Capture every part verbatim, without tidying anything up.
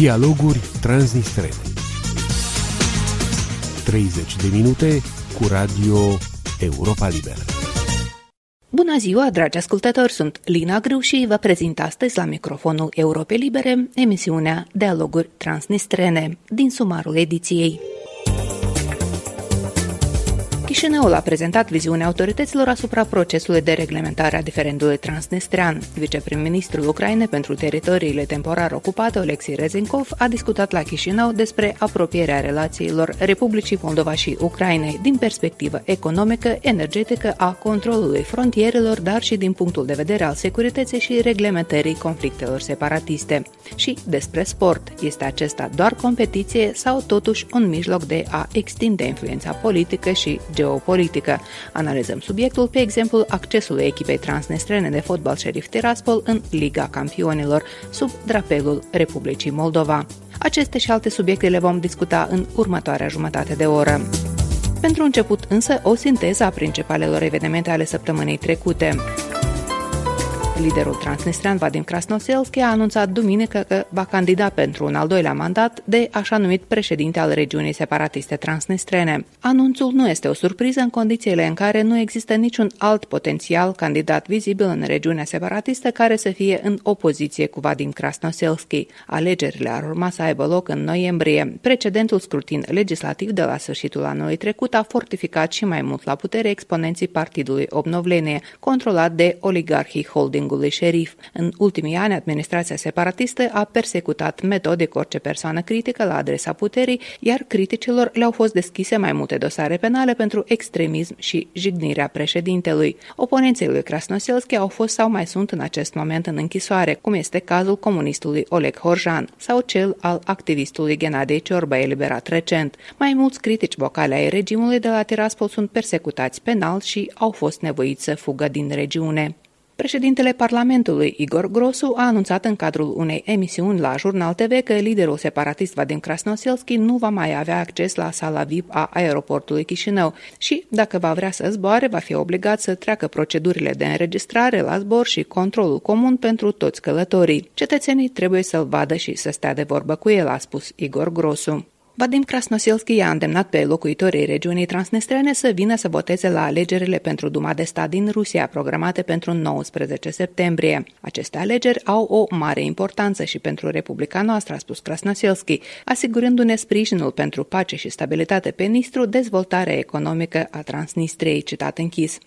Dialoguri transnistrene. treizeci de minute cu Radio Europa Liberă. Bună ziua, dragi ascultători! Sunt Lina Gruș și vă prezint astăzi la microfonul Europei Libere emisiunea Dialoguri transnistrene din sumarul ediției. Chișinăul a prezentat viziunea autorităților asupra procesului de reglementare a diferendului transnistrean. Viceprim-ministrul Ucrainei pentru teritoriile temporar ocupate, Oleksii Reznikov, a discutat la Chișinău despre apropierea relațiilor Republicii Moldova și Ucrainei din perspectivă economică, energetică, a controlului frontierelor, dar și din punctul de vedere al securității și reglementării conflictelor separatiste. Și despre sport. Este acesta doar competiție sau totuși un mijloc de a extinde influența politică și geopolitică? Analizăm subiectul pe exemplul accesului echipei transnistrene de fotbal Sheriff Tiraspol în Liga Campionilor, sub drapelul Republicii Moldova. Aceste și alte subiecte le vom discuta în următoarea jumătate de oră. Pentru început însă, o sinteză a principalelor evenimente ale săptămânii trecute. Liderul transnistrean Vadim Krasnoselski a anunțat duminică că va candida pentru un al doilea mandat de așa numit președinte al regiunii separatiste transnistrene. Anunțul nu este o surpriză în condițiile în care nu există niciun alt potențial candidat vizibil în regiunea separatistă care să fie în opoziție cu Vadim Krasnoselski. Alegerile ar urma să aibă loc în noiembrie. Precedentul scrutin legislativ de la sfârșitul anului trecut a fortificat și mai mult la putere exponenții partidului Obnovlenie, controlat de oligarhii holding Șerif. În ultimii ani, administrația separatistă a persecutat metodic orice persoană critică la adresa puterii, iar criticilor le-au fost deschise mai multe dosare penale pentru extremism și jignirea președintelui. Oponenții lui Krasnoselski au fost sau mai sunt în acest moment în închisoare, cum este cazul comunistului Oleg Horjan sau cel al activistului Ghenadei Ciorba, eliberat recent. Mai mulți critici vocali ai regimului de la Tiraspol sunt persecutați penal și au fost nevoiți să fugă din regiune. Președintele Parlamentului, Igor Grosu, a anunțat în cadrul unei emisiuni la Jurnal T V că liderul separatist Vadim Krasnoselski nu va mai avea acces la sala V I P a aeroportului Chișinău și, dacă va vrea să zboare, va fi obligat să treacă procedurile de înregistrare la zbor și controlul comun pentru toți călătorii. Cetățenii trebuie să-l vadă și să stea de vorbă cu el, a spus Igor Grosu. Vadim Krasnoselski i-a îndemnat pe locuitorii regiunii transnistrene să vină să voteze la alegerile pentru Duma de Stat din Rusia, programate pentru nouăsprezece septembrie. Aceste alegeri au o mare importanță și pentru Republica noastră, a spus Krasnoselski, asigurându-ne sprijinul pentru pace și stabilitate pe Nistru, dezvoltarea economică a Transnistriei, citat închis.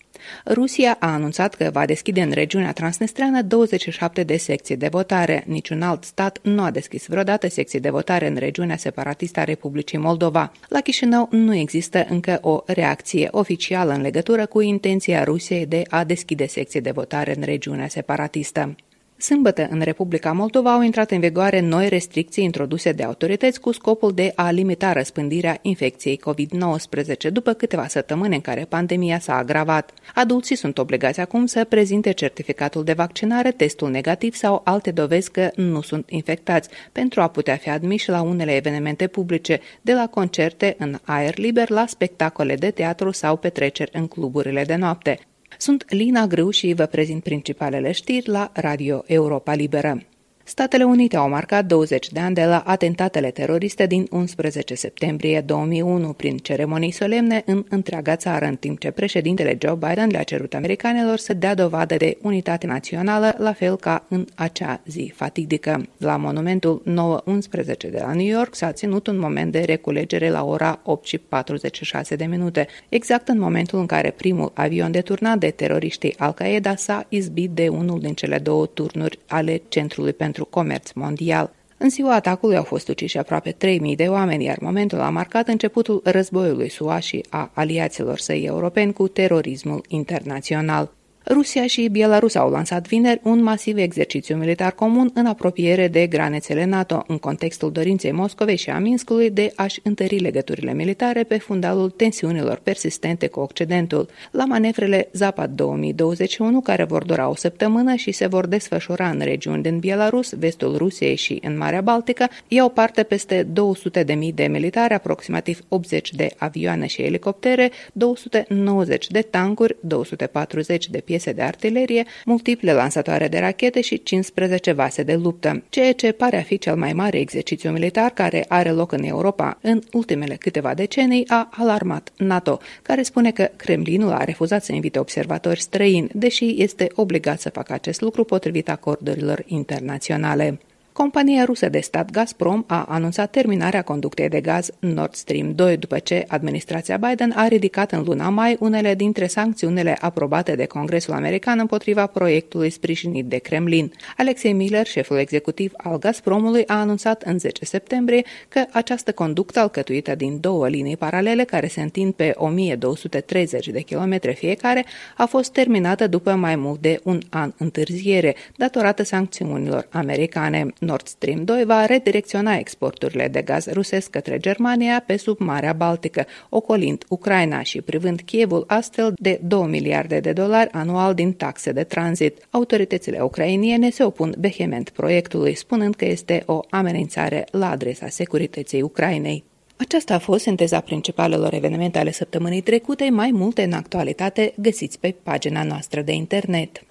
Rusia a anunțat că va deschide în regiunea transnistreană douăzeci și șapte de secții de votare. Niciun alt stat nu a deschis vreodată secții de votare în regiunea separatistă a Republicii Moldova. La Chișinău nu există încă o reacție oficială în legătură cu intenția Rusiei de a deschide secții de votare în regiunea separatistă. Sâmbătă, în Republica Moldova au intrat în vigoare noi restricții introduse de autorități cu scopul de a limita răspândirea infecției covid nouăsprezece după câteva săptămâni în care pandemia s-a agravat. Adulții sunt obligați acum să prezinte certificatul de vaccinare, testul negativ sau alte dovezi că nu sunt infectați pentru a putea fi admiși la unele evenimente publice, de la concerte în aer liber la spectacole de teatru sau petreceri în cluburile de noapte. Sunt Lina Grâu și vă prezint principalele știri la Radio Europa Liberă. Statele Unite au marcat douăzeci de ani de la atentatele teroriste din unsprezece septembrie două mii unu prin ceremonii solemne în întreaga țară, în timp ce președintele Joe Biden le-a cerut americanilor să dea dovadă de unitate națională, la fel ca în acea zi fatidică. La monumentul nouă unsprezece de la New York s-a ținut un moment de reculegere la ora opt și patruzeci și șase de minute, exact în momentul în care primul avion deturnat de teroriștii Al-Qaeda s-a izbit de unul din cele două turnuri ale Centrului pentru Comerț Mondial. În ziua atacului au fost uciși aproape trei mii de oameni, iar momentul a marcat începutul războiului S U A și a aliaților săi europeni cu terorismul internațional. Rusia și Belarus au lansat vineri un masiv exercițiu militar comun în apropiere de granițele NATO, în contextul dorinței Moscovei și a Minskului de a-și întări legăturile militare pe fundalul tensiunilor persistente cu Occidentul. La manevrele Zapad două mii douăzeci și unu, care vor dura o săptămână și se vor desfășura în regiuni din Belarus, vestul Rusiei și în Marea Baltică, iau parte peste două sute de mii de militari, aproximativ optzeci de avioane și elicoptere, două sute nouăzeci de tancuri, două sute patruzeci de pietoni, piese de artilerie, multiple lansatoare de rachete și cincisprezece vase de luptă, ceea ce pare a fi cel mai mare exercițiu militar care are loc în Europa în ultimele câteva decenii, a alarmat NATO, care spune că Kremlinul a refuzat să invite observatori străini, deși este obligat să facă acest lucru potrivit acordurilor internaționale. Compania rusă de stat Gazprom a anunțat terminarea conductei de gaz Nord Stream doi după ce administrația Biden a ridicat în luna mai unele dintre sancțiunile aprobate de Congresul American împotriva proiectului sprijinit de Kremlin. Alexei Miller, șeful executiv al Gazpromului, a anunțat în zece septembrie că această conductă alcătuită din două linii paralele care se întind pe o mie două sute treizeci de kilometri fiecare a fost terminată după mai mult de un an întârziere datorată sancțiunilor americane. Nord Stream doi va redirecționa exporturile de gaz rusesc către Germania pe sub Marea Baltică, ocolind Ucraina și privând Kievul astfel de două miliarde de dolari anual din taxe de tranzit. Autoritățile ucrainiene se opun vehement proiectului, spunând că este o amenințare la adresa securității Ucrainei. Aceasta a fost sinteza principalelor evenimente ale săptămânii trecute, mai multe în actualitate găsiți pe pagina noastră de internet.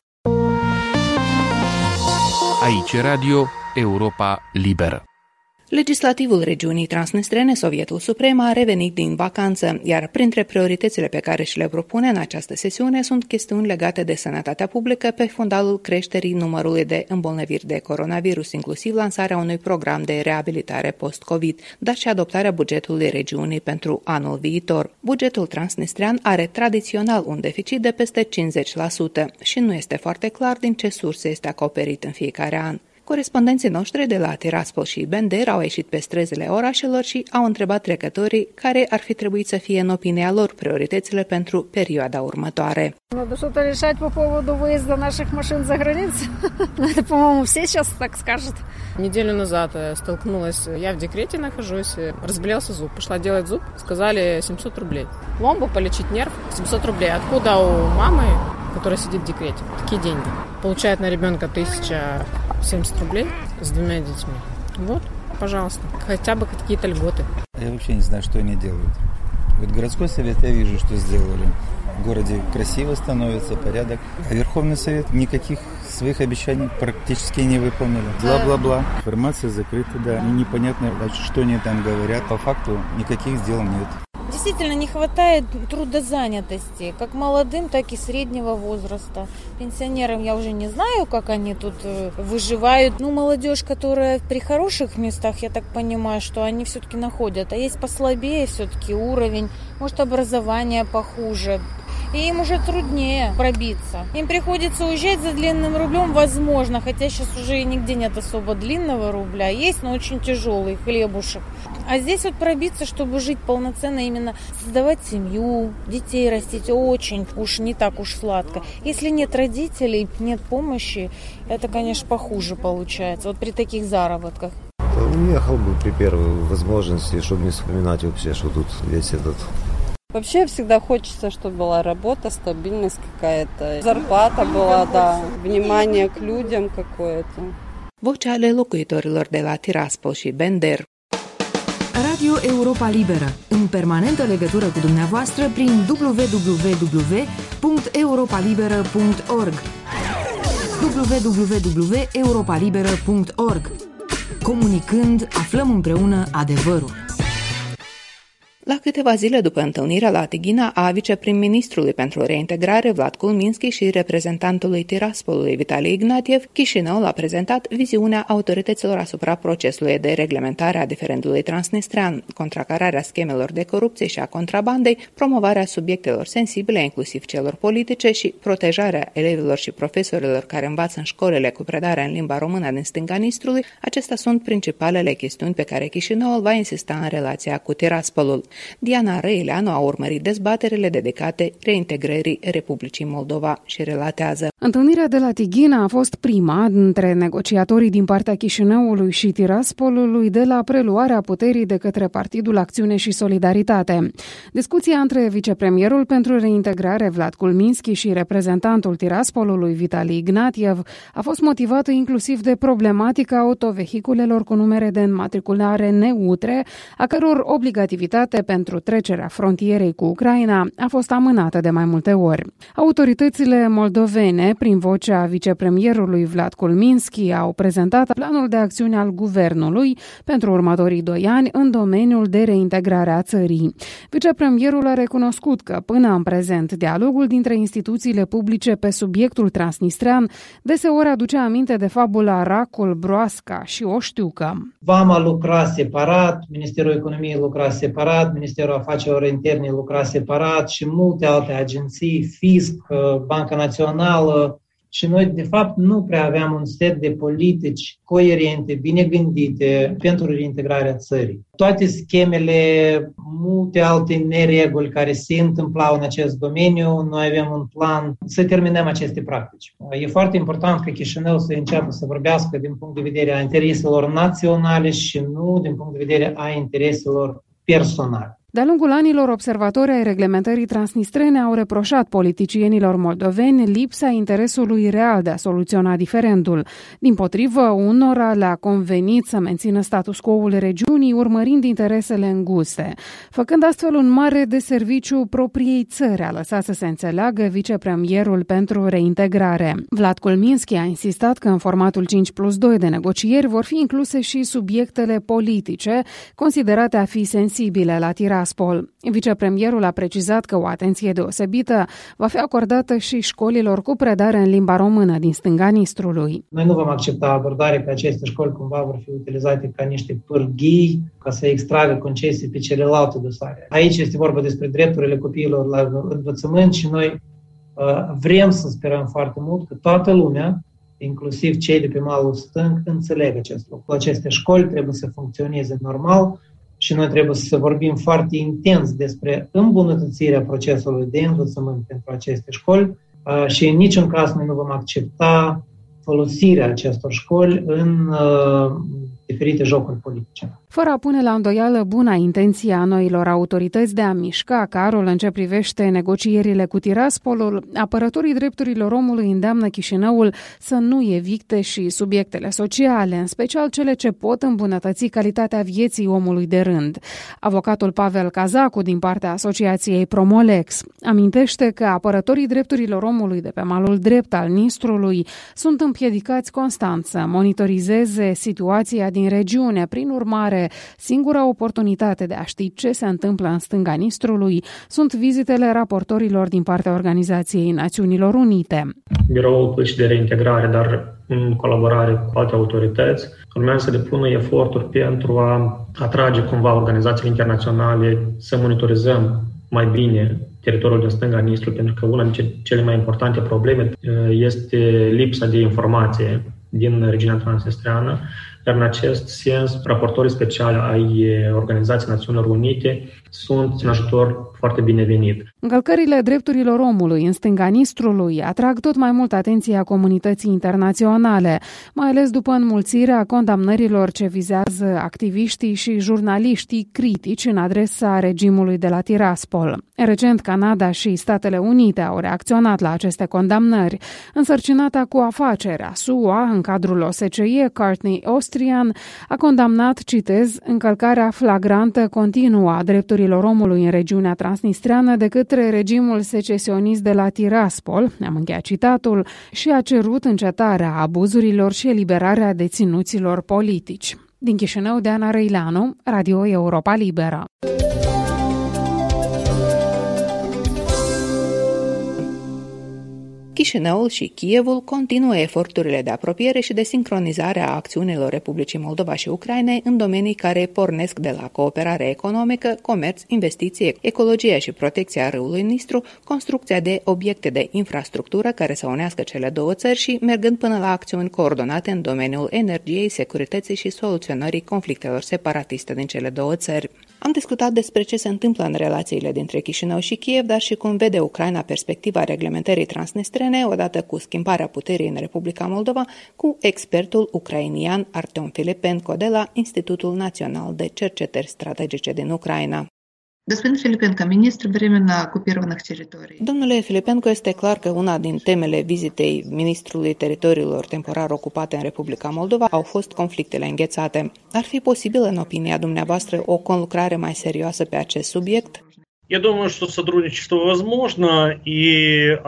Aici Radio Europa Liberă. Legislativul regiunii transnistrene, Sovietul Suprem, a revenit din vacanță, iar printre prioritățile pe care și le propune în această sesiune sunt chestiuni legate de sănătatea publică pe fundalul creșterii numărului de îmbolnăviri de coronavirus, inclusiv lansarea unui program de reabilitare post-COVID, dar și adoptarea bugetului regiunii pentru anul viitor. Bugetul transnistrian are tradițional un deficit de peste cincizeci la sută și nu este foarte clar din ce surse este acoperit în fiecare an. Corespondenții noștri de la Tiraspol și Bender au ieșit pe străzile orașelor și au întrebat trecătorii care ar fi trebuit să fie, în opinia lor, prioritățile pentru perioada următoare. Надо что-то решать по поводу выезда наших машин за границу. Это, по-моему, все сейчас так скажут. Неделю назад столкнулась, я в декрете нахожусь, разболелся зуб, пошла делать зуб, сказали семьсот рублей. Пломбу полечить нерв семьсот рублей. Откуда у мамы, которая сидит в декрете, такие деньги? Получает на ребенка тысяча семьдесят рублей с двумя детьми. Вот, пожалуйста, хотя бы какие-то льготы. Я вообще не знаю, что они делают. Вот городской совет я вижу, что сделали. В городе красиво становится, порядок. А Верховный совет никаких своих обещаний практически не выполнили. Бла-бла-бла. Информация закрыта, да. И непонятно, что они там говорят. По факту никаких дел нет. Действительно, не хватает трудозанятости, как молодым, так и среднего возраста. Пенсионерам я уже не знаю, как они тут выживают. Ну, молодежь, которая при хороших местах, я так понимаю, что они все-таки находят. А есть послабее все-таки уровень, может, образование похуже. И им уже труднее пробиться. Им приходится уезжать за длинным рублем, возможно, хотя сейчас уже нигде нет особо длинного рубля. Есть, но очень тяжелый хлебушек. А здесь вот пробиться, чтобы жить полноценно, именно создавать семью, детей растить, очень уж не так уж сладко. Если нет родителей, нет помощи, это, конечно, похуже получается, вот при таких заработках. Уехал бы при первой возможности, чтобы не вспоминать вообще, что тут весь этот... Вообще всегда хочется, чтобы была работа, стабильность какая-то, зарплата была, да, внимание к людям какое-то. Vocea ale locuitorilor de la Tiraspol și Bender. Radio Europa Liberă, în permanentă legătură cu dumneavoastră prin w w w punct europa liberă punct org. w w w punct europa liberă punct org. Comunicând, aflăm împreună adevărul. La câteva zile după întâlnirea la Tighina a viceprim-ministrului pentru reintegrare Vlad Kulminski și reprezentantului Tiraspolului Vitalii Ignatiev, Chișinău a prezentat viziunea autorităților asupra procesului de reglementare a diferendului transnistrean, contracararea schemelor de corupție și a contrabandei, promovarea subiectelor sensibile, inclusiv celor politice, și protejarea elevilor și profesorilor care învață în școlile cu predare în limba română din stânga Nistrului. Acestea sunt principalele chestiuni pe care Chișinău va insista în relația cu Tiraspolul. Diana Reileanu a urmărit dezbaterile dedicate reintegrării Republicii Moldova și relatează. Întâlnirea de la Tighina a fost prima dintre negociatorii din partea Chișinăului și Tiraspolului de la preluarea puterii de către Partidul Acțiune și Solidaritate. Discuția între vicepremierul pentru reintegrare Vlad Kulminski și reprezentantul Tiraspolului Vitalii Ignatiev a fost motivată inclusiv de problematica autovehiculelor cu numere de înmatriculare neutre, a căror obligativitate pentru trecerea frontierei cu Ucraina a fost amânată de mai multe ori. Autoritățile moldovene, prin vocea vicepremierului Vlad Kulminski, au prezentat planul de acțiune al guvernului pentru următorii doi ani în domeniul de reintegrare a țării. Vicepremierul a recunoscut că, până în prezent, dialogul dintre instituțiile publice pe subiectul transnistrean deseori aduce aminte de fabula Racul, broasca și oștiucă. Vama lucra separat, Ministerul Economiei lucra separat, Ministerul Afacerilor Interne lucra separat și multe alte agenții, Fisc, Banca Națională, și noi, de fapt, nu prea aveam un set de politici coerente, bine gândite pentru reintegrarea țării. Toate schemele, multe alte nereguli care se întâmplau în acest domeniu, noi avem un plan să terminăm aceste practici. E foarte important că Chișinău să înceapă să vorbească din punct de vedere a intereselor naționale și nu din punct de vedere a intereselor personale. De-a lungul anilor, observatorii ai reglementării transnistrene au reproșat politicienilor moldoveni lipsa interesului real de a soluționa diferendul. Dimpotrivă, unora le-a convenit să mențină status quo-ul regiunii, urmărind interesele înguste, făcând astfel un mare deserviciu propriei țări, a lăsat să se înțeleagă vicepremierul pentru reintegrare. Vlad Kulminski a insistat că în formatul cinci plus doi de negocieri vor fi incluse și subiectele politice, considerate a fi sensibile la tiraj. Vicepremierul a precizat că o atenție deosebită va fi acordată și școlilor cu predare în limba română din stânga Nistrului. Noi nu vom accepta abordarea că aceste școli cumva vor fi utilizate ca niște pârghii ca să extragă concesii pe celelalte dosare. Aici este vorba despre drepturile copiilor la învățământ și noi vrem să sperăm foarte mult că toată lumea, inclusiv cei de pe malul stâng, înțeleg acest lucru. Aceste școli trebuie să funcționeze normal și noi trebuie să vorbim foarte intens despre îmbunătățirea procesului de învățământ pentru aceste școli și în niciun caz noi nu vom accepta folosirea acestor școli în diferite jocuri politice. Fără a pune la îndoială buna intenția noilor autorități de a mișca carul în ce privește negocierile cu Tiraspolul, apărătorii drepturilor omului îndeamnă Chișinăul să nu evite și subiectele sociale, în special cele ce pot îmbunătăți calitatea vieții omului de rând. Avocatul Pavel Cazacu, din partea asociației Promolex, amintește că apărătorii drepturilor omului de pe malul drept al Nistrului sunt împiedicați constant să monitorizeze situația din regiune, prin urmare singura oportunitate de a ști ce se întâmplă în stânga Nistrului sunt vizitele raportorilor din partea Organizației Națiunilor Unite. Biroul Politicii de Reintegrare, dar în colaborare cu alte autorități, urmează să depună eforturi pentru a atrage cumva organizațiile internaționale să monitorizăm mai bine teritoriul din stânga Nistrului, pentru că una dintre cele mai importante probleme este lipsa de informație din regiunea transnistreană, iar în acest sens, raportorii speciali ai Organizației Națiunilor Unite sunt în ajutor foarte binevenit. Încălcările drepturilor omului în stânga Nistrului atrag tot mai mult atenția comunității internaționale, mai ales după înmulțirea condamnărilor ce vizează activiștii și jurnaliștii critici în adresa regimului de la Tiraspol. Recent, Canada și Statele Unite au reacționat la aceste condamnări. Însărcinata cu afacerea S U A în cadrul O S C E, Courtney Austin, a condamnat, citez, încălcarea flagrantă continuă a drepturilor omului în regiunea transnistreană de către regimul secesionist de la Tiraspol, am încheiat citatul, și a cerut încetarea abuzurilor și eliberarea deținuților politici. Din Chișinău, Diana Reileanu, Radio Europa Liberă. Chișinăul și Kievul continuă eforturile de apropiere și de sincronizare a acțiunilor Republicii Moldova și Ucrainei în domenii care pornesc de la cooperare economică, comerț, investiție, ecologia și protecția râului Nistru, construcția de obiecte de infrastructură care să unească cele două țări și mergând până la acțiuni coordonate în domeniul energiei, securității și soluționării conflictelor separatiste din cele două țări. Am discutat despre ce se întâmplă în relațiile dintre Chișinău și Kiev, dar și cum vede Ucraina perspectiva reglementării transnistrene, odată cu schimbarea puterii în Republica Moldova, cu expertul ucrainian Artem Filipenko de la Institutul Național de Cercetări Strategice din Ucraina. Domnule Filipenko, este clar că una din temele vizitei ministrului teritoriilor temporar ocupate în Republica Moldova au fost conflictele înghețate. Ar fi posibilă, în opinia dumneavoastră, o conlucrare mai serioasă pe acest subiect? Я думаю, что сотрудничество возможно, и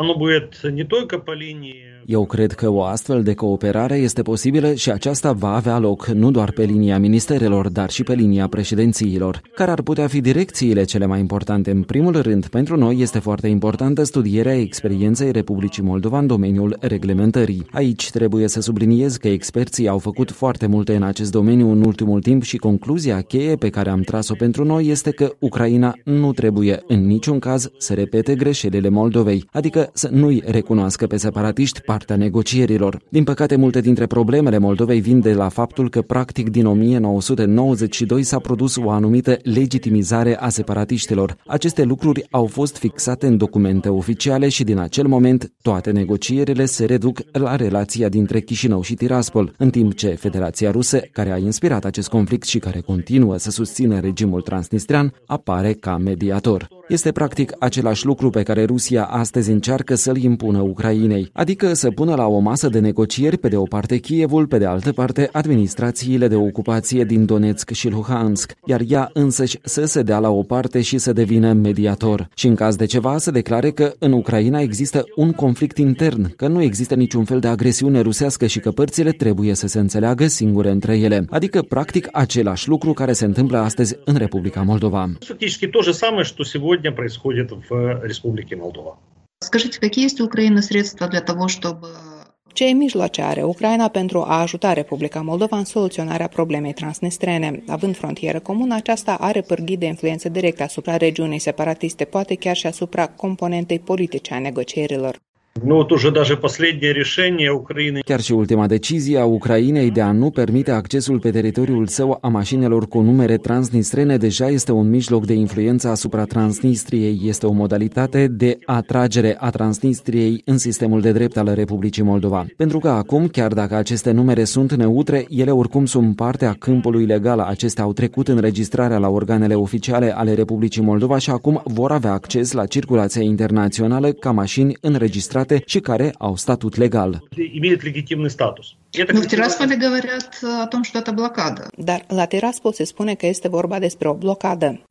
оно будет не только по линии. Eu cred că o astfel de cooperare este posibilă și aceasta va avea loc nu doar pe linia ministerelor, dar și pe linia președințiilor. Care ar putea fi direcțiile cele mai importante? În primul rând, pentru noi este foarte importantă studierea experienței Republicii Moldova în domeniul reglementării. Aici trebuie să subliniez că experții au făcut foarte multe în acest domeniu în ultimul timp și concluzia cheie pe care am tras-o pentru noi este că Ucraina nu trebuie în niciun caz să repete greșelile Moldovei, adică să nu-i recunoască pe separatiști partea negocierilor. Din păcate, multe dintre problemele Moldovei vin de la faptul că practic din o mie nouă sute nouăzeci și doi s-a produs o anumită legitimizare a separatiștilor. Aceste lucruri au fost fixate în documente oficiale și din acel moment toate negocierile se reduc la relația dintre Chișinău și Tiraspol, în timp ce Federația Rusă, care a inspirat acest conflict și care continuă să susțină regimul transnistrian, apare ca mediator. Este practic același lucru pe care Rusia astăzi încearcă să-l impună Ucrainei, adică să pună la o masă de negocieri pe de o parte Kievul, pe de altă parte administrațiile de ocupație din Donetsk și Luhansk, iar ea însăși să se dea la o parte și să devină mediator. Și în caz de ceva să declare că în Ucraina există un conflict intern, că nu există niciun fel de agresiune rusească și că părțile trebuie să se înțeleagă singure între ele, adică practic același lucru care se întâmplă astăzi în Republica Moldova. Происходит в Республике Молдова. Скажите, какие есть у Украины средства для того, чтобы... Ce mijloace are Ucraina pentru a ajuta Republica Moldova în soluționarea problemei transnistrene? Având frontieră comună, aceasta are pârghii de influență directă asupra regiunii separatiste, poate chiar și asupra componentei politice a negocierilor. Chiar și ultima decizie a Ucrainei de a nu permite accesul pe teritoriul său a mașinilor cu numere transnistrene deja este un mijloc de influență asupra Transnistriei, este o modalitate de atragere a Transnistriei în sistemul de drept al Republicii Moldova. Pentru că acum, chiar dacă aceste numere sunt neutre, ele oricum sunt parte a câmpului legal, acestea au trecut înregistrarea la organele oficiale ale Republicii Moldova și acum vor avea acces la circulația internațională ca mașini înregistrate și care au statut legal. Dar la Tiraspol se spune că este vorba despre o blocadă.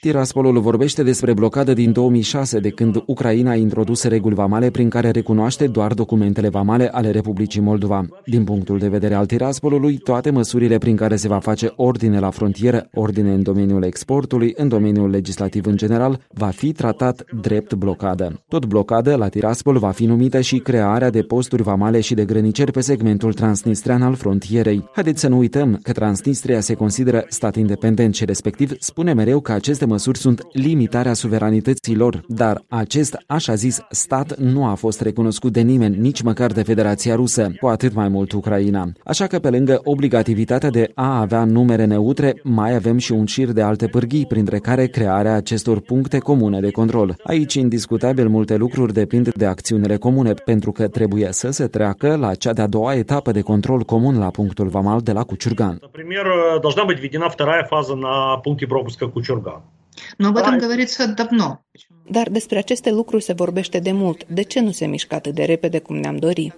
Tiraspolul vorbește despre blocadă din două mii șase, de când Ucraina a introdus reguli vamale prin care recunoaște doar documentele vamale ale Republicii Moldova. Din punctul de vedere al Tiraspolului, toate măsurile prin care se va face ordine la frontieră, ordine în domeniul exportului, în domeniul legislativ în general, va fi tratat drept blocadă. Tot blocadă la Tiraspol va fi numită și crearea de posturi vamale și de grăniceri pe segmentul transnistrian al frontierei. Haideți să nu uităm că Transnistria se consideră stat independent. Și respectiv spune mereu că aceste măsuri sunt limitarea suveranității lor, dar acest așa zis stat nu a fost recunoscut de nimeni, nici măcar de Federația Rusă, cu atât mai mult Ucraina. Așa că pe lângă obligativitatea de a avea numere neutre, mai avem și un șir de alte pârghii, printre care crearea acestor puncte comune de control. Aici, indiscutabil, multe lucruri depind de acțiunile comune, pentru că trebuie să se treacă la cea de-a doua etapă de control comun la punctul vamal de la Cuciurgan. Fază la puncte propuscă cu Ciorba. Dar despre aceste lucruri se vorbește de mult. De ce nu se mișcă atât de repede cum ne-am dorit?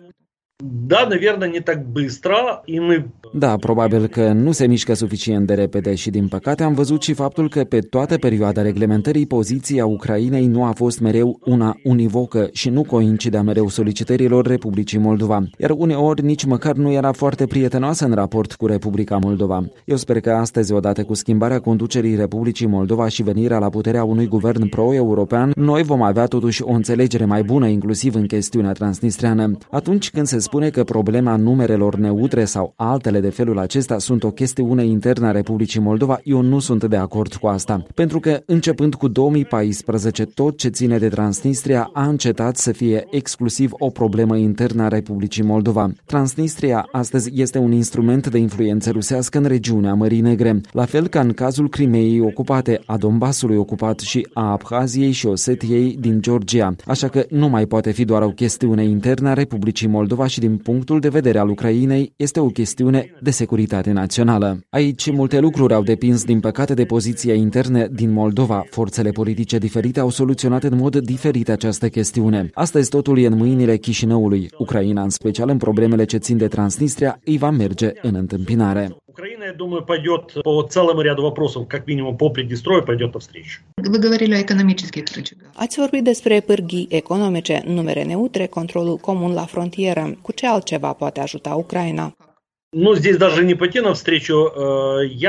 Da, probabil că nu se mișcă suficient de repede și din păcate am văzut și faptul că pe toată perioada reglementării poziția Ucrainei nu a fost mereu una univocă și nu coincidea mereu solicitărilor Republicii Moldova, iar uneori nici măcar nu era foarte prietenoasă în raport cu Republica Moldova. Eu sper că astăzi, odată cu schimbarea conducerii Republicii Moldova și venirea la puterea unui guvern pro-european, noi vom avea totuși o înțelegere mai bună, inclusiv în chestiunea transnistreană. Atunci când se spune că problema numerelor neutre sau altele de felul acesta sunt o chestiune internă a Republicii Moldova, eu nu sunt de acord cu asta. Pentru că, începând cu două mii paisprezece, tot ce ține de Transnistria a încetat să fie exclusiv o problemă internă a Republicii Moldova. Transnistria astăzi este un instrument de influență rusească în regiunea Mării Negre, la fel ca în cazul Crimeei ocupate, a Donbasului ocupat și a Abhaziei și Osetiei din Georgia. Așa că nu mai poate fi doar o chestiune internă a Republicii Moldova și și din punctul de vedere al Ucrainei este o chestiune de securitate națională. Aici multe lucruri au depins, din păcate, de poziția internă din Moldova. Forțele politice diferite au soluționat în mod diferit această chestiune. Astăzi totul e în mâinile Chișinăului. Ucraina, în special în problemele ce țin de Transnistria, îi va merge în întâmpinare. Украина, я думаю, пойдет по целому ряду вопросов, как минимум по Приднестрою пойдет навстречу. Вы говорили о экономических рычагах. Ați vorbit despre pârghii economice, numere neutre, controlul comun la frontieră. Cu ce altceva poate ajuta Ucraina? Ну, здесь даже не пойти навстречу.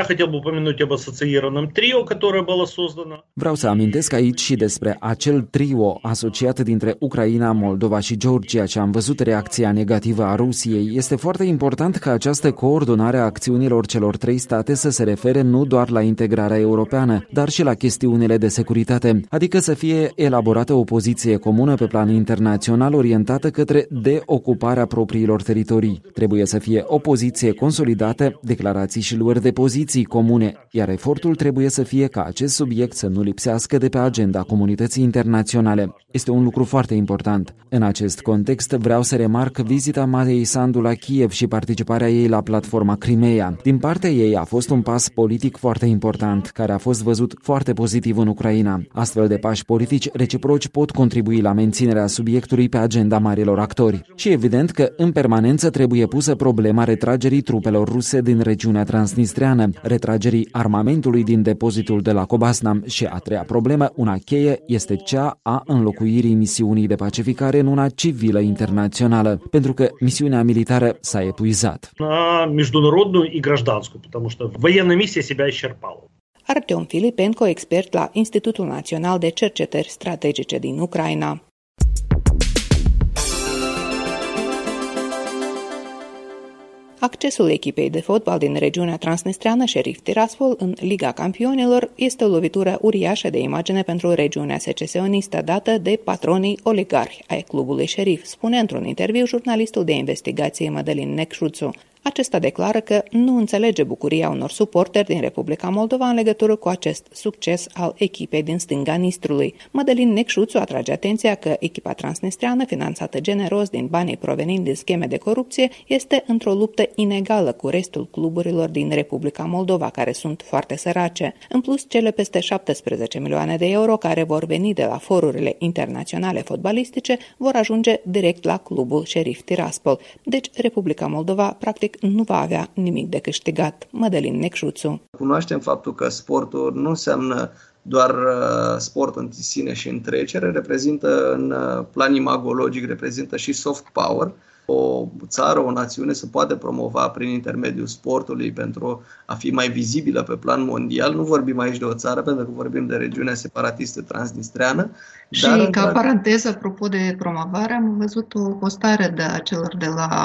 Я хотел бы упомянуть об ассоциированном трио, которое было создано. Vreau să amintesc aici și despre acel trio asociat dintre Ucraina, Moldova și Georgia, și am văzut reacția negativă a Rusiei. Este foarte important ca această coordonare a acțiunilor celor trei state să se refere nu doar la integrarea europeană, dar și la chestiunile de securitate, adică să fie elaborată o poziție comună pe plan internațional orientată către deocuparea propriilor teritorii. Trebuie să fie o poziție consolidate, declarații și luări de poziții comune, iar efortul trebuie să fie ca acest subiect să nu lipsească de pe agenda comunității internaționale. Este un lucru foarte important. În acest context vreau să remarc vizita Mariei Sandu la Kiev și participarea ei la platforma Crimea. Din partea ei a fost un pas politic foarte important, care a fost văzut foarte pozitiv în Ucraina. Astfel de pași politici reciproci pot contribui la menținerea subiectului pe agenda marilor actori. Și evident că în permanență trebuie pusă problema retragerii trupelor ruse din regiunea transnistreană, retragerii armamentului din depozitul de la Cobasna și a treia problemă, una cheie, este cea a înlocuirii misiunii de pacificare în una civilă internațională, pentru că misiunea militară s-a epuizat. Artem Filipenko, expert la Institutul Național de Cercetări Strategice din Ucraina. Accesul echipei de fotbal din regiunea transnistreană Sheriff Tiraspol în Liga Campionilor este o lovitură uriașă de imagine pentru regiunea secesionistă dată de patronii oligarhi ai clubului Sheriff, spune într-un interviu jurnalistul de investigație Mădălin Necșuțu. Acesta declară că nu înțelege bucuria unor suporteri din Republica Moldova în legătură cu acest succes al echipei din stânga Nistrului. Mădălin Necșuțu atrage atenția că echipa transnistreană, finanțată generos din banii provenind din scheme de corupție, este într-o luptă inegală cu restul cluburilor din Republica Moldova, care sunt foarte sărace. În plus, cele peste șaptesprezece milioane de euro care vor veni de la forurile internaționale fotbalistice vor ajunge direct la clubul Sheriff Tiraspol. Deci, Republica Moldova, practic, nu va avea nimic de câștigat. Mădălin Necșuțu. Cunoaștem faptul că sportul nu înseamnă doar sport în sine și în trecere, reprezintă în plan imagologic, reprezintă și soft power. O țară, o națiune se poate promova prin intermediul sportului pentru a fi mai vizibilă pe plan mondial. Nu vorbim aici de o țară, pentru că vorbim de regiunea separatistă transnistreană. Și dar, ca dar... paranteză, apropo de promovare, am văzut o postare de celor de la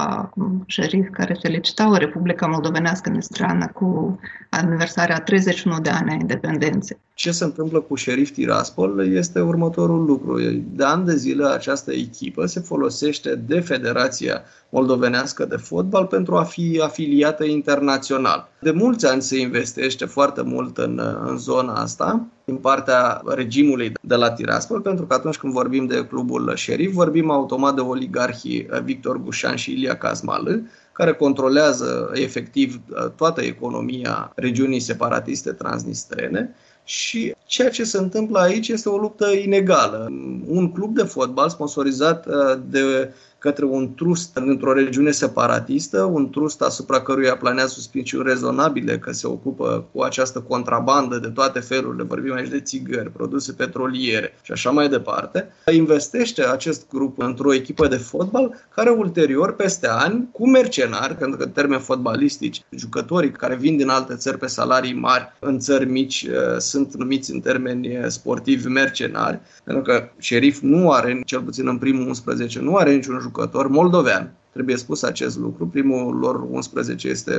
Șerif care felicitau Republica Moldovenească Nistreană cu aniversarea treizeci și unu de ani a independenței. Ce se întâmplă cu Sheriff Tiraspol este următorul lucru. De ani de zile această echipă se folosește de Federația Moldovenească de Fotbal pentru a fi afiliată internațional. De mulți ani se investește foarte mult în, în zona asta, din partea regimului de la Tiraspol, pentru că atunci când vorbim de clubul Sheriff, vorbim automat de oligarhii Victor Gușan și Ilia Cazmală, care controlează efectiv toată economia regiunii separatiste transnistrene. Și ceea ce se întâmplă aici este o luptă inegală. Un club de fotbal sponsorizat de către un trust într-o regiune separatistă, un trust asupra căruia planează suspiciuni rezonabile că se ocupă cu această contrabandă de toate felurile, vorbim aici de țigări, produse petroliere și așa mai departe, investește acest grup într-o echipă de fotbal care ulterior, peste ani, cu mercenari, pentru că în termeni fotbalistici, jucătorii care vin din alte țări pe salarii mari în țări mici sunt numiți în termeni sportivi mercenari, pentru că Sheriff nu are, cel puțin în primul unsprezece, nu are niciun jucător moldovean. Trebuie spus acest lucru. Primul lor unsprezece este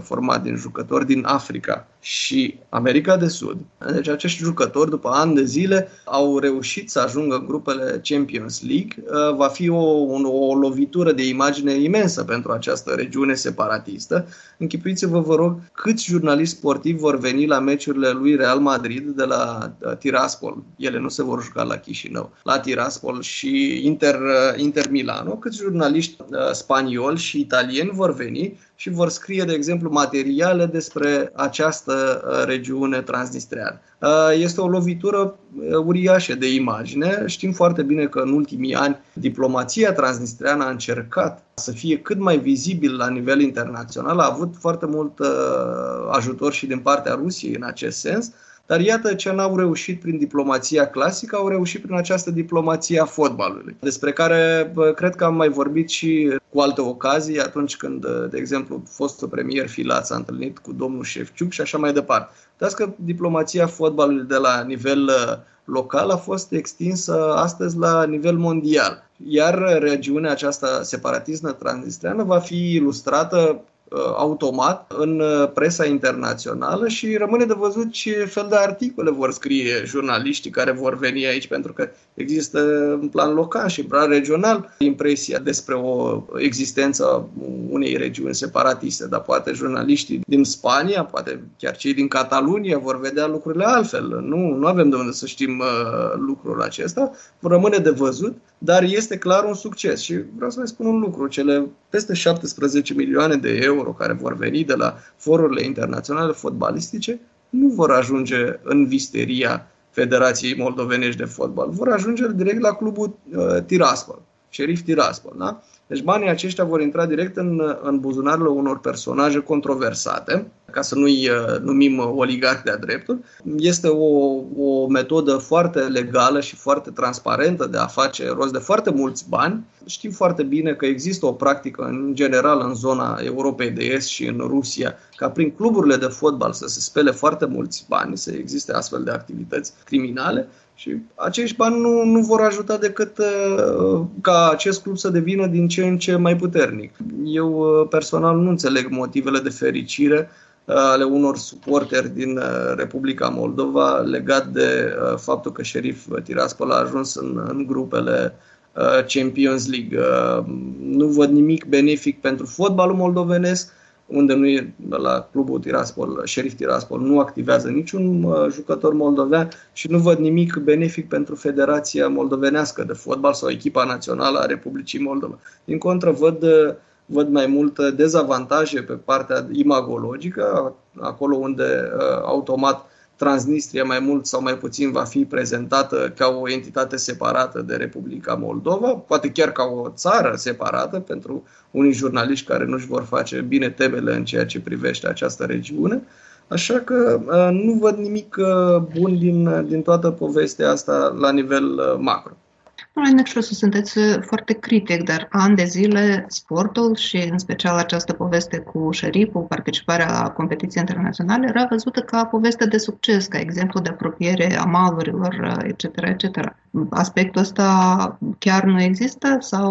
format din jucători din Africa și America de Sud. Deci acești jucători, după ani de zile, au reușit să ajungă în grupele Champions League. Va fi o, o, o lovitură de imagine imensă pentru această regiune separatistă. Închipuiți-vă, vă rog, câți jurnaliști sportivi vor veni la meciurile lui Real Madrid de la Tiraspol. Ele nu se vor juca la Chișinău. La Tiraspol și Inter, Inter Milano, câți jurnaliști spanioli și italieni vor veni și vor scrie, de exemplu, materiale despre această regiune transnistreană. Este o lovitură uriașă de imagine. Știm foarte bine că în ultimii ani diplomația transnistreană a încercat să fie cât mai vizibil la nivel internațional. A avut foarte mult ajutor și din partea Rusiei în acest sens. Dar iată ce n-au reușit prin diplomația clasică, au reușit prin această diplomație a fotbalului, despre care cred că am mai vorbit și cu alte ocazii, atunci când, de exemplu, fostul premier Filat s-a întâlnit cu domnul Șefciuc și așa mai departe. Dar că diplomația fotbalului de la nivel local a fost extinsă astăzi la nivel mondial, iar regiunea aceasta separatistă transnistreană va fi ilustrată automat în presa internațională și rămâne de văzut ce fel de articole vor scrie jurnaliștii care vor veni aici, pentru că există în plan local și în plan regional impresia despre o existență unei regiuni separatiste, dar poate jurnaliștii din Spania, poate chiar cei din Catalunia vor vedea lucrurile altfel. Nu, nu avem de unde să știm lucrul acesta, rămâne de văzut, dar este clar un succes și vreau să vă spun un lucru, cele peste șaptesprezece milioane de euro care vor veni de la forurile internaționale fotbalistice nu vor ajunge în visteria Federației Moldovenești de Fotbal. Vor ajunge direct la clubul uh, Tiraspol, Sheriff Tiraspol. Da? Deci banii aceștia vor intra direct în, în buzunarele unor personaje controversate, ca să nu-i uh, numim oligarhi de-a dreptul. Este o, o metodă foarte legală și foarte transparentă de a face rost de foarte mulți bani. Știm foarte bine că există o practică în general în zona Europei de Est și în Rusia ca prin cluburile de fotbal să se spele foarte mulți bani, să existe astfel de activități criminale și acești bani nu, nu vor ajuta decât uh, ca acest club să devină din ce în ce mai puternic. Eu uh, personal nu înțeleg motivele de fericire ale unor suporteri din Republica Moldova legat de faptul că Sheriff Tiraspol a ajuns în, în grupele Champions League. Nu văd nimic benefic pentru fotbalul moldovenesc, unde nu e la clubul Tiraspol, Sheriff Tiraspol nu activează niciun jucător moldovean și nu văd nimic benefic pentru Federația Moldovenească de Fotbal sau echipa națională a Republicii Moldova. Din contră, văd Văd mai multe dezavantaje pe partea imagologică, acolo unde automat Transnistria mai mult sau mai puțin va fi prezentată ca o entitate separată de Republica Moldova, poate chiar ca o țară separată pentru unii jurnaliști care nu-și vor face bine temele în ceea ce privește această regiune. Așa că nu văd nimic bun din, din toată povestea asta la nivel macro. Domnule Necșuțu, sunteți foarte critic, dar ani de zile sportul și în special această poveste cu șeriful, participarea la competiții internaționale, era văzută ca poveste de succes, ca exemplu de apropiere a malurilor, et cetera et cetera. Aspectul ăsta chiar nu există sau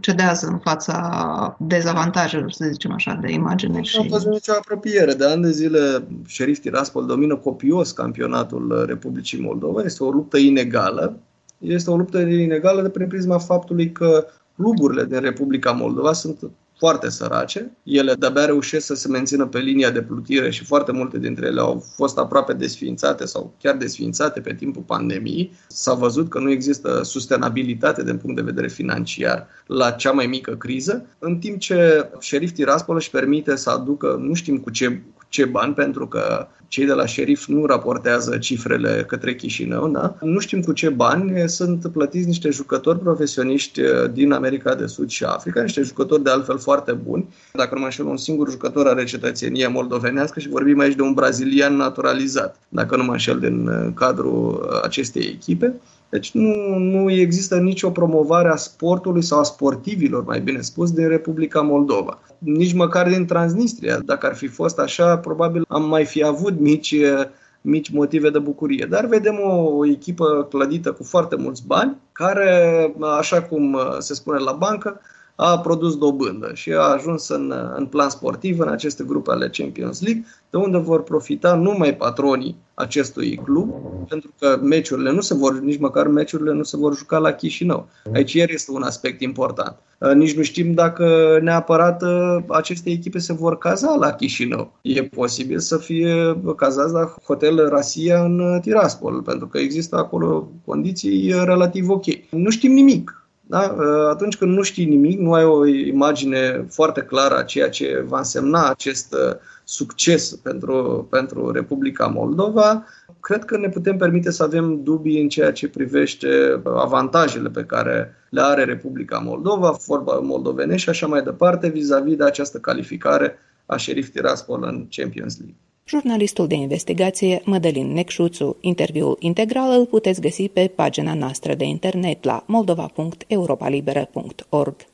cedează în fața dezavantajelor, să zicem așa, de imagine? Și... Nu a fost nicio apropiere. De ani de zile Sheriff Tiraspol domină copios campionatul Republicii Moldova. Este o luptă inegală. Este o luptă inegală de prin prisma faptului că cluburile din Republica Moldova sunt foarte sărace. Ele de-abia reușesc să se mențină pe linia de plutire și foarte multe dintre ele au fost aproape desființate sau chiar desființate pe timpul pandemiei. S-a văzut că nu există sustenabilitate din punct de vedere financiar la cea mai mică criză, în timp ce Sheriff Tiraspol își permite să aducă, nu știm cu ce, cu ce bani, pentru că cei de la șerif nu raportează cifrele către Chișinău, da? Nu știm cu ce bani sunt plătiți niște jucători profesioniști din America de Sud și Africa, niște jucători de altfel foarte buni. Dacă nu mă înșel, un singur jucător are cetățenie moldovenească și vorbim aici de un brazilian naturalizat, dacă nu mă înșel, din cadrul acestei echipe. Deci nu, nu există nicio promovare a sportului sau a sportivilor, mai bine spus, din Republica Moldova. Nici măcar din Transnistria. Dacă ar fi fost așa, probabil am mai fi avut mici, mici motive de bucurie. Dar vedem o, o echipă clădită cu foarte mulți bani, care, așa cum se spune la bancă, a produs dobândă și a ajuns în, în plan sportiv în aceste grupe ale Champions League, de unde vor profita numai patronii acestui club, pentru că meciurile nu se vor, nici măcar meciurile nu se vor juca la Chișinău. Aici iar este un aspect important. Nici nu știm dacă neapărat aceste echipe se vor caza la Chișinău. E posibil să fie cazați la Hotel Rasia în Tiraspol, pentru că există acolo condiții relativ ok. Nu știm nimic. Da? Atunci când nu știi nimic, nu ai o imagine foarte clară a ceea ce va însemna acest succes pentru, pentru Republica Moldova, cred că ne putem permite să avem dubii în ceea ce privește avantajele pe care le are Republica Moldova, vorba moldovenești și așa mai departe, vis-a-vis de această calificare a Sheriff Tiraspol în Champions League. Jurnalistul de investigație Mădălin Necșuțu. Interviul integral îl puteți găsi pe pagina noastră de internet la moldova punct europa liberă punct org.